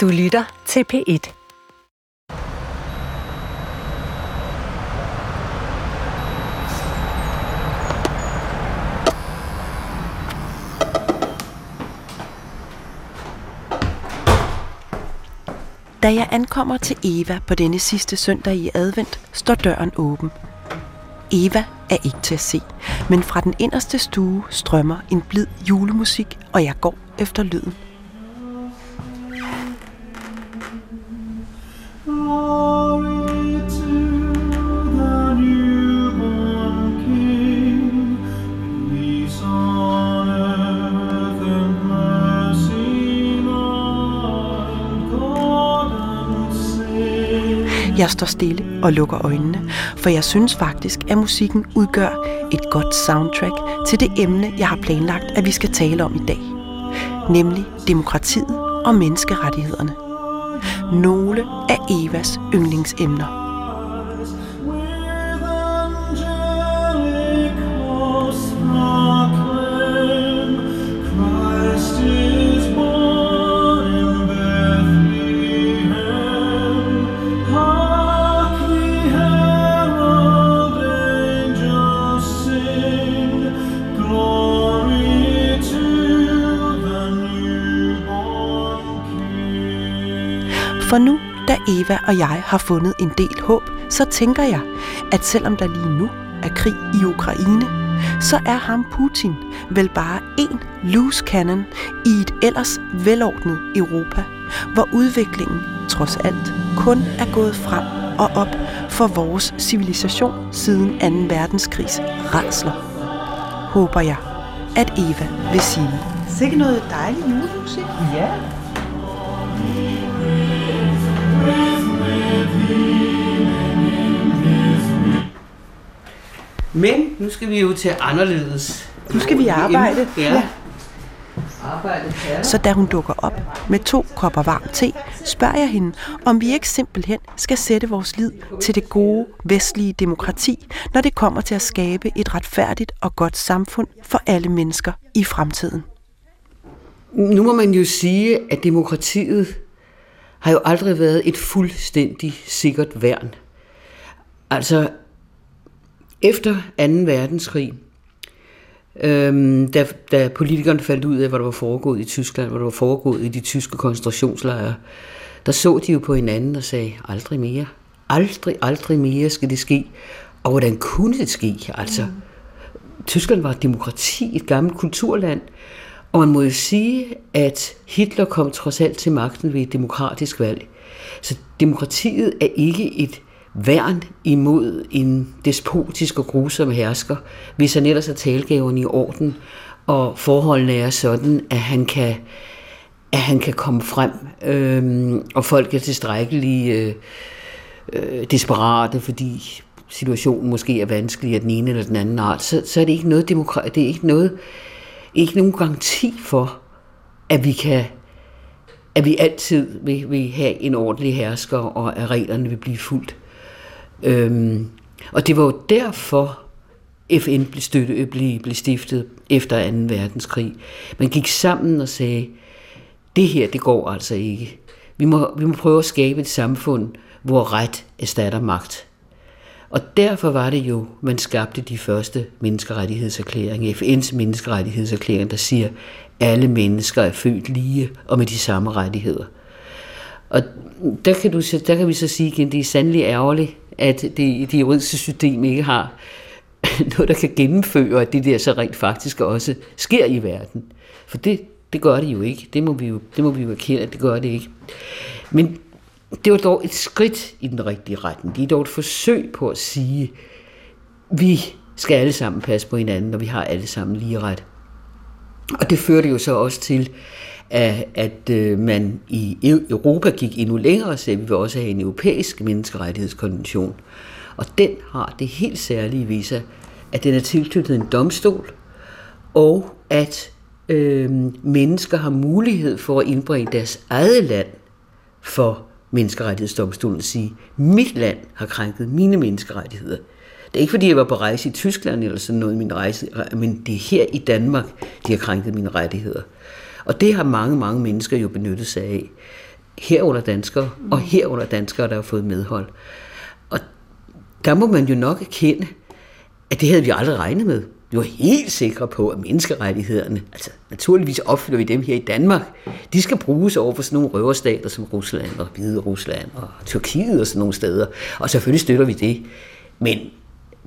Du lytter til P1. Da jeg ankommer til Eva på denne sidste søndag i advent, står døren åben. Eva er ikke til at se, men fra den inderste stue strømmer en blid julemusik, og jeg går efter lyden. Jeg står stille og lukker øjnene, for jeg synes faktisk, at musikken udgør et godt soundtrack til det emne, jeg har planlagt, at vi skal tale om i dag. Nemlig demokratiet og menneskerettighederne. Nogle af Evas yndlingsemner. For nu, da Eva og jeg har fundet en del håb, så tænker jeg, at selvom der lige nu er krig i Ukraine, så er ham Putin vel bare én loose cannon i et ellers velordnet Europa, hvor udviklingen trods alt kun er gået frem og op for vores civilisation siden 2. verdenskrigs rædsler. Håber jeg, at Eva vil sige. Sikke noget dejligt julemusik. Ja. Men nu skal vi jo til anderledes. Nu skal vi arbejde. Ja. Så da hun dukker op med 2 kopper varm te, spørger jeg hende, om vi ikke simpelthen skal sætte vores lid til det gode vestlige demokrati, når det kommer til at skabe et retfærdigt og godt samfund for alle mennesker i fremtiden. Nu må man jo sige, at demokratiet har jo aldrig været et fuldstændig sikkert værn. Altså, efter 2. verdenskrig, da politikerne faldt ud af, hvad der var foregået i Tyskland, hvad der var foregået i de tyske koncentrationslejre, der så de jo på hinanden og sagde, aldrig mere, aldrig mere skal det ske. Og hvordan kunne det ske? Altså, Tyskland var et demokrati, et gammelt kulturland, og man må jo sige, at Hitler kom trods alt til magten ved et demokratisk valg. Så demokratiet er ikke et værn imod en despotisk og grusom hersker, hvis han ellers har talegaverne i orden, og forholdene er sådan, at han kan komme frem, og folk er tilstrækkeligt desperate, fordi situationen måske er vanskelig af den ene eller den anden art, så er det ikke noget demokrati, det er ikke nogen garanti for, at vi altid vil have en ordentlig hersker, og at reglerne vil blive fulgt. Og det var jo derfor, FN blev stiftet efter 2. verdenskrig. Man gik sammen og sagde, det her, det går altså ikke. Vi må prøve at skabe et samfund, hvor ret erstatter magt. Og derfor var det jo, man skabte de første menneskerettighedserklæringer, FN's menneskerettighedserklæring, der siger, alle mennesker er født lige og med de samme rettigheder. Og der kan vi så sige igen, det er sandelig ærgerligt, at det juridiske system ikke har noget, der kan gennemføre, at det der så rent faktisk også sker i verden. For det gør det jo ikke. Det må vi jo erkende, at det gør det ikke. Men det var dog et skridt i den rigtige retning. Det er dog et forsøg på at sige, vi skal alle sammen passe på hinanden, og vi har alle sammen lige ret. Og det førte jo så også til, at man i Europa gik endnu længere og sagde, at vi vil også have en europæisk menneskerettighedskonvention. Og den har det helt særlige ved sig, at den er tilknyttet en domstol, og at mennesker har mulighed for at indbringe deres eget land for menneskerettighedsdomstolen, sige, mit land har krænket mine menneskerettigheder. Det er ikke, fordi jeg var på rejse i Tyskland eller sådan noget, men det er her i Danmark, de har krænket mine rettigheder. Og det har mange mennesker jo benyttet sig af. herunder danskere, og herunder danskere, der har fået medhold. Og der må man jo nok erkende, at det havde vi aldrig regnet med. Vi var helt sikre på, at menneskerettighederne, altså naturligvis opfylder vi dem her i Danmark, de skal bruges over for sådan nogle røverstater som Rusland og Hvide Rusland og Tyrkiet og sådan nogle steder. Og selvfølgelig støtter vi det, men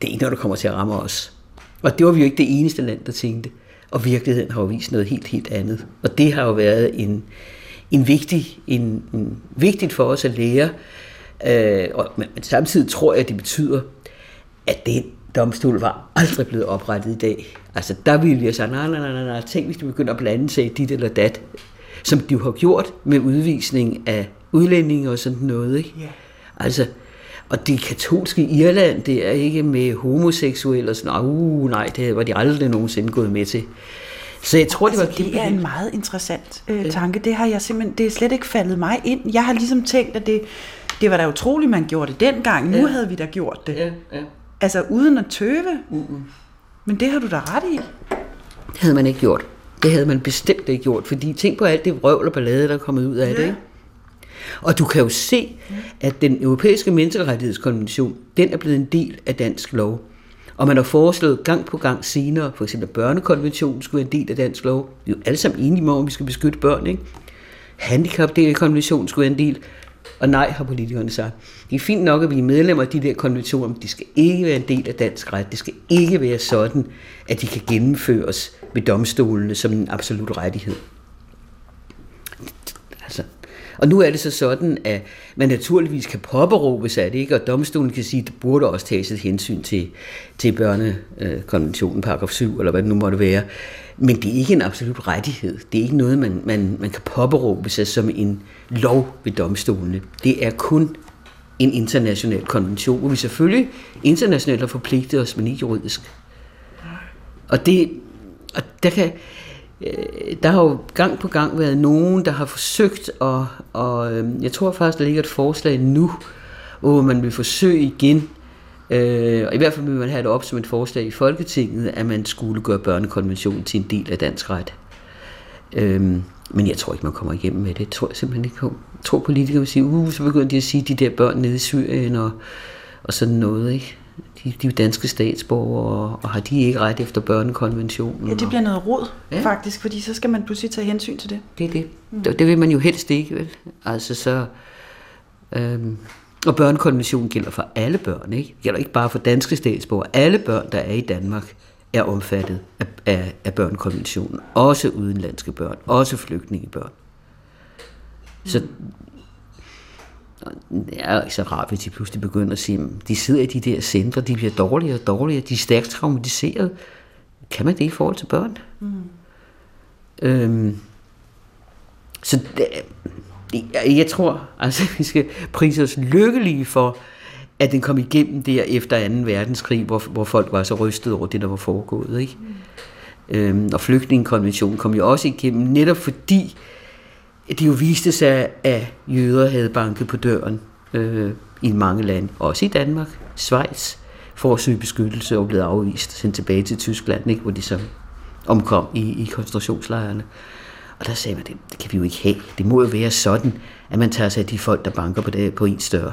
det er ikke noget, der kommer til at ramme os. Og det var vi jo ikke det eneste land, der tænkte. Og virkeligheden har jo vist noget helt, helt andet. Og det har jo været vigtigt for os at lære. Men samtidig tror jeg, at det betyder, at den domstol var aldrig blevet oprettet i dag. Altså der ville vi have sagt, nej, tænk hvis de begynder at blande sig i dit eller dat, som de jo har gjort med udvisning af udlændinge og sådan noget. Ikke? Yeah. Altså, og det katolske Irland, det er ikke med homoseksuelle og sådan, nej, det var de aldrig nogensinde gået med til. Så jeg tror, altså, det er en meget interessant tanke. Det er slet ikke faldet mig ind. Jeg har ligesom tænkt, at det var da utroligt, man gjorde det dengang. Nu havde vi da gjort det. Ja. Altså uden at tøve. Men det har du da ret i. Det havde man ikke gjort. Det havde man bestemt ikke gjort, fordi tænk på alt det vrøvl og ballade, der er kommet ud af det. Ikke? Og du kan jo se, at den europæiske menneskerettighedskonvention, den er blevet en del af dansk lov. Og man har foreslået gang på gang senere, for eksempel at børnekonventionen skulle være en del af dansk lov. Vi er jo alle sammen enige om, vi skal beskytte børn, ikke? Handicapkonventionen skulle være en del. Og nej, har politikerne sagt. Det er fint nok, at vi er medlemmer af de der konventioner, men de skal ikke være en del af dansk ret. Det skal ikke være sådan, at de kan gennemføres ved domstolene som en absolut rettighed. Altså. Og nu er det så sådan, at man naturligvis kan påberåbe sig af det, ikke? Og domstolen kan sige, at det burde også tages et hensyn til børnekonventionen, paragraf 7, eller hvad det nu måtte være. Men det er ikke en absolut rettighed. Det er ikke noget, man kan påberåbe sig som en lov ved domstolene. Det er kun en international konvention, hvor vi selvfølgelig internationalt har forpligtet os, men ikke juridisk. Og der har jo gang på gang været nogen, der har forsøgt, og jeg tror faktisk, der ligger et forslag nu, hvor man vil forsøge igen, og i hvert fald vil man have det op som et forslag i Folketinget, at man skulle gøre børnekonventionen til en del af dansk ret. Men jeg tror ikke, man kommer igennem med det. Det tror jeg simpelthen ikke på. Jeg tror, politikere vil sige, så begynder de at sige, de der børn nede i Syrien og sådan noget, ikke? De er jo danske statsborgere, og har de ikke ret efter børnekonventionen? Ja, det bliver noget rod, faktisk, fordi så skal man pludselig tage hensyn til det. Det er det. Det vil man jo helst ikke, vel? Altså så... Og børnekonventionen gælder for alle børn, ikke? Det gælder ikke bare for danske statsborgere. Alle børn, der er i Danmark, er omfattet af børnekonventionen. Også udenlandske børn, også flygtningebørn. Så... Det er ikke så rart, hvis de pludselig begynder at sige, de sidder i de der centre, de bliver dårligere og dårligere, de er stærkt traumatiserede. Kan man det i forhold til børn? Så jeg tror, altså, vi skal prise os lykkelige for, at den kom igennem der efter 2. verdenskrig, hvor folk var så rystet over det, der var foregået. Ikke? Og flygtningekonventionen kom jo også igennem, netop fordi det jo viste sig, at jøder havde banket på døren i mange lande, også i Danmark, Schweiz, for at søge beskyttelse og blev afvist, sendt tilbage til Tyskland, ikke, hvor de så omkom i koncentrationslejrene. Og der sagde man, det kan vi jo ikke have. Det må jo være sådan, at man tager sig af de folk, der banker på en større,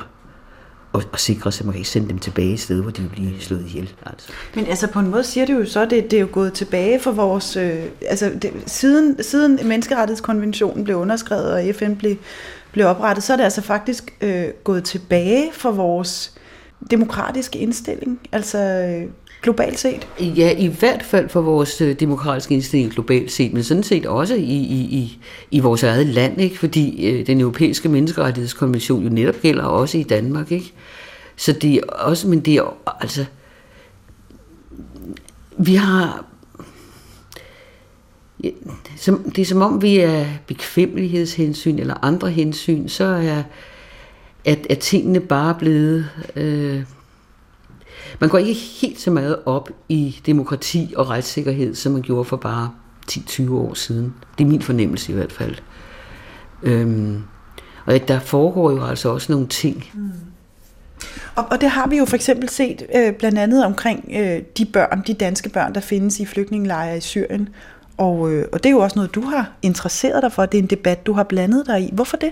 og sikrer sig, at man kan ikke sende dem tilbage et sted, hvor de bliver slået ihjel. Altså. Men altså på en måde siger det jo så, det er jo gået tilbage for vores... siden Menneskerettighedskonventionen blev underskrevet, og FN blev oprettet, så er det altså faktisk gået tilbage for vores demokratiske indstilling, altså globalt set. Ja, i hvert fald for vores demokratiske indstilling globalt set, men sådan set også i vores eget land, ikke? Fordi den europæiske menneskerettighedskonvention jo netop gælder også i Danmark, ikke? Så det er også, men det er altså, vi har, ja, det er som om vi er bekvemmelighedshensyn eller andre hensyn, så er at tingene bare er blevet... man går ikke helt så meget op i demokrati og retssikkerhed, som man gjorde for bare 10-20 år siden. Det er min fornemmelse i hvert fald. Og der foregår jo altså også nogle ting. Og det har vi jo for eksempel set blandt andet omkring de danske børn, der findes i flygtningelejre i Syrien. Og det er jo også noget, du har interesseret dig for. Det er en debat, du har blandet dig i. Hvorfor det?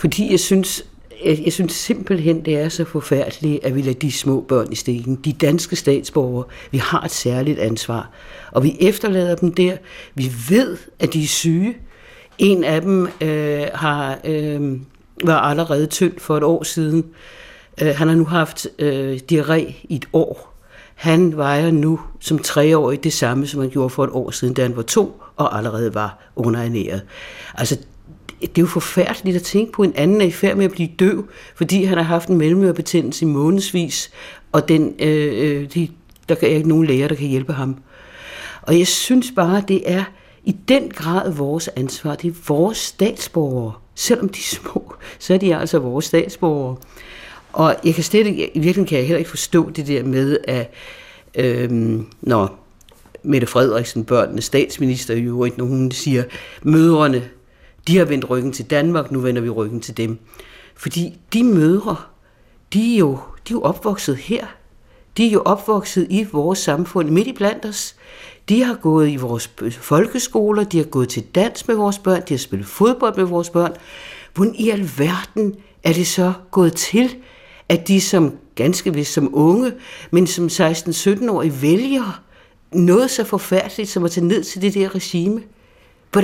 Fordi jeg synes simpelthen, det er så forfærdeligt, at vi lader de små børn i stikken. De danske statsborgere, vi har et særligt ansvar. Og vi efterlader dem der. Vi ved, at de er syge. En af dem var allerede tynd for et år siden. Han har nu haft diarré i et år. Han vejer nu som 3-årig det samme, som han gjorde for et år siden, da han var 2 og allerede var underernæret. Altså, det er jo forfærdeligt at tænke på, en anden er i færd med at blive døv, fordi han har haft en mellemørebetændelse i månedsvis, og der er ikke nogen læger, der kan hjælpe ham. Og jeg synes bare, det er i den grad vores ansvar. Det er vores statsborgere. Selvom de er små, så er de altså vores statsborgere. Og jeg kan slet ikke, virkelig kan jeg heller ikke forstå det der med, at når Mette Frederiksen, børnenes statsminister i øvrigt, når hun siger, mødrene, de har vendt ryggen til Danmark, nu vender vi ryggen til dem. Fordi de mødre, de er jo opvokset her. De er jo opvokset i vores samfund, midt i blandt os. De har gået i vores folkeskoler, de har gået til dans med vores børn, de har spillet fodbold med vores børn. Hvordan i alverden er det så gået til, at de som ganske vist som unge, men som 16-17-årige vælger noget så forfærdeligt som at tage ned til det der regime? Hvad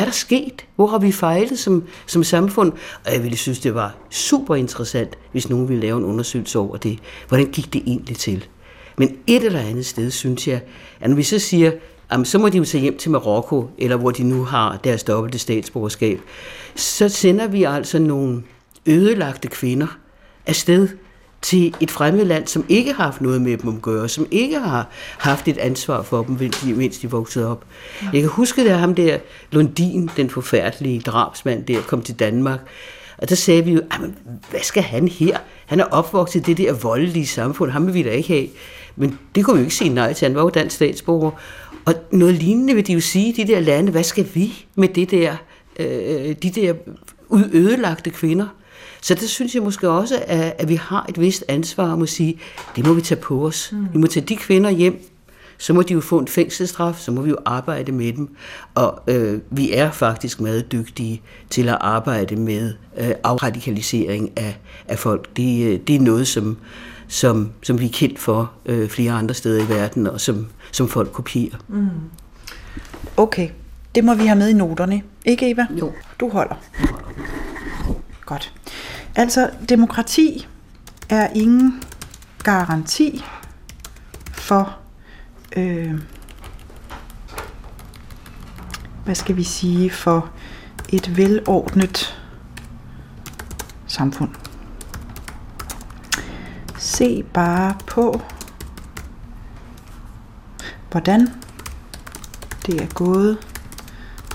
er der sket? Hvor har vi fejlet som samfund? Og jeg ville synes, det var super interessant, hvis nogen ville lave en undersøgelse over det. Hvordan gik det egentlig til? Men et eller andet sted, synes jeg, at når vi så siger, så må de jo tage hjem til Marokko, eller hvor de nu har deres dobbelte statsborgerskab, så sender vi altså nogle ødelagte kvinder afsted til et fremmed land, som ikke har haft noget med dem at gøre, som ikke har haft et ansvar for dem, mens de voksede op. Ja. Jeg kan huske, da ham der Lundin, den forfærdelige drabsmand der, kom til Danmark, og der sagde vi jo, hvad skal han her? Han er opvokset i det der voldelige samfund, ham vil vi da ikke have. Men det kunne vi jo ikke sige nej til, han var jo dansk statsborger. Og noget lignende vil de jo sige, de der lande, hvad skal vi med det der, de der ødelagte kvinder? Så det synes jeg måske også, at vi har et vist ansvar om at sige, det må vi tage på os. Vi må tage de kvinder hjem, så må de jo få en fængselsstraf, så må vi jo arbejde med dem. Og vi er faktisk meget dygtige til at arbejde med afradikalisering af folk. Det er noget, som vi er kendt for flere andre steder i verden, og som folk kopierer. Mm. Okay, det må vi have med i noterne. Ikke, Eva? Jo. Du holder. Godt. Altså, demokrati er ingen garanti for, hvad skal vi sige, for et velordnet samfund. Se bare på, hvordan det er gået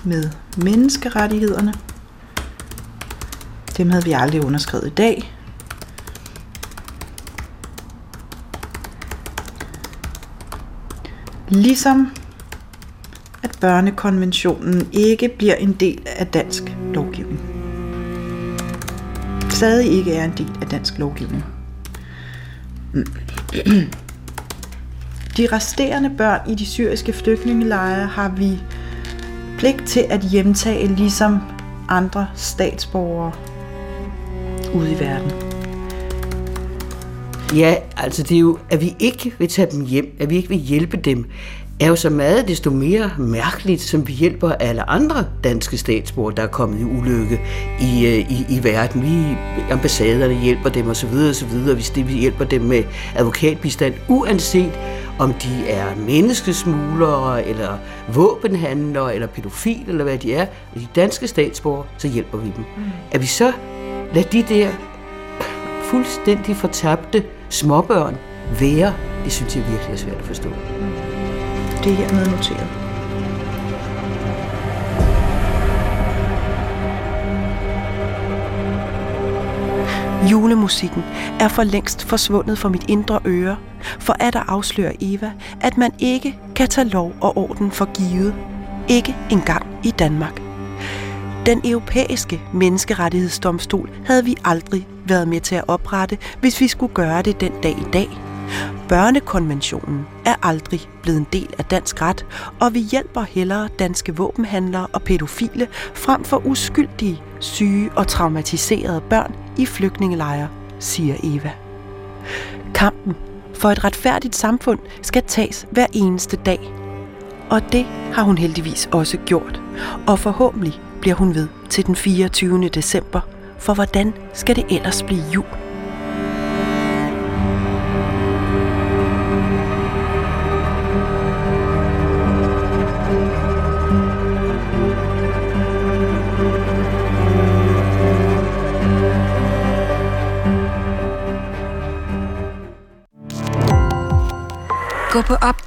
med menneskerettighederne. Dem havde vi aldrig underskrevet i dag. Ligesom at børnekonventionen ikke bliver en del af dansk lovgivning. Stadig ikke er en del af dansk lovgivning. De resterende børn i de syriske flygtningelejre har vi pligt til at hjemtage ligesom andre statsborgere ude i verden. Ja, altså det er jo, at vi ikke vil tage dem hjem, at vi ikke vil hjælpe dem, er jo så meget desto mere mærkeligt, som vi hjælper alle andre danske statsborgere, der er kommet i ulykke i verden. Vi ambassaderne hjælper dem osv., hvis det vi hjælper dem med advokatbistand, uanset om de er menneskesmuglere, eller våbenhandlere, eller pædofile, eller hvad de er, de danske statsborgere, så hjælper vi dem. At vi så lader de der fuldstændig fortabte småbørn være, det synes jeg virkelig er svært at forstå. Det er hermed noteret. Julemusikken er for længst forsvundet fra mit indre øre, for at der afslører Eva, at man ikke kan tage lov og orden for givet. Ikke engang i Danmark. Den europæiske menneskerettighedsdomstol havde vi aldrig været med til at oprette, hvis vi skulle gøre det den dag i dag. Børnekonventionen er aldrig blevet en del af dansk ret, og vi hjælper hellere danske våbenhandlere og pædofile frem for uskyldige, syge og traumatiserede børn i flygtningelejre, siger Eva. Kampen for et retfærdigt samfund skal tages hver eneste dag. Og det har hun heldigvis også gjort. Og forhåbentlig bliver hun ved til den 24. december, for hvordan skal det ellers blive jul? Gå på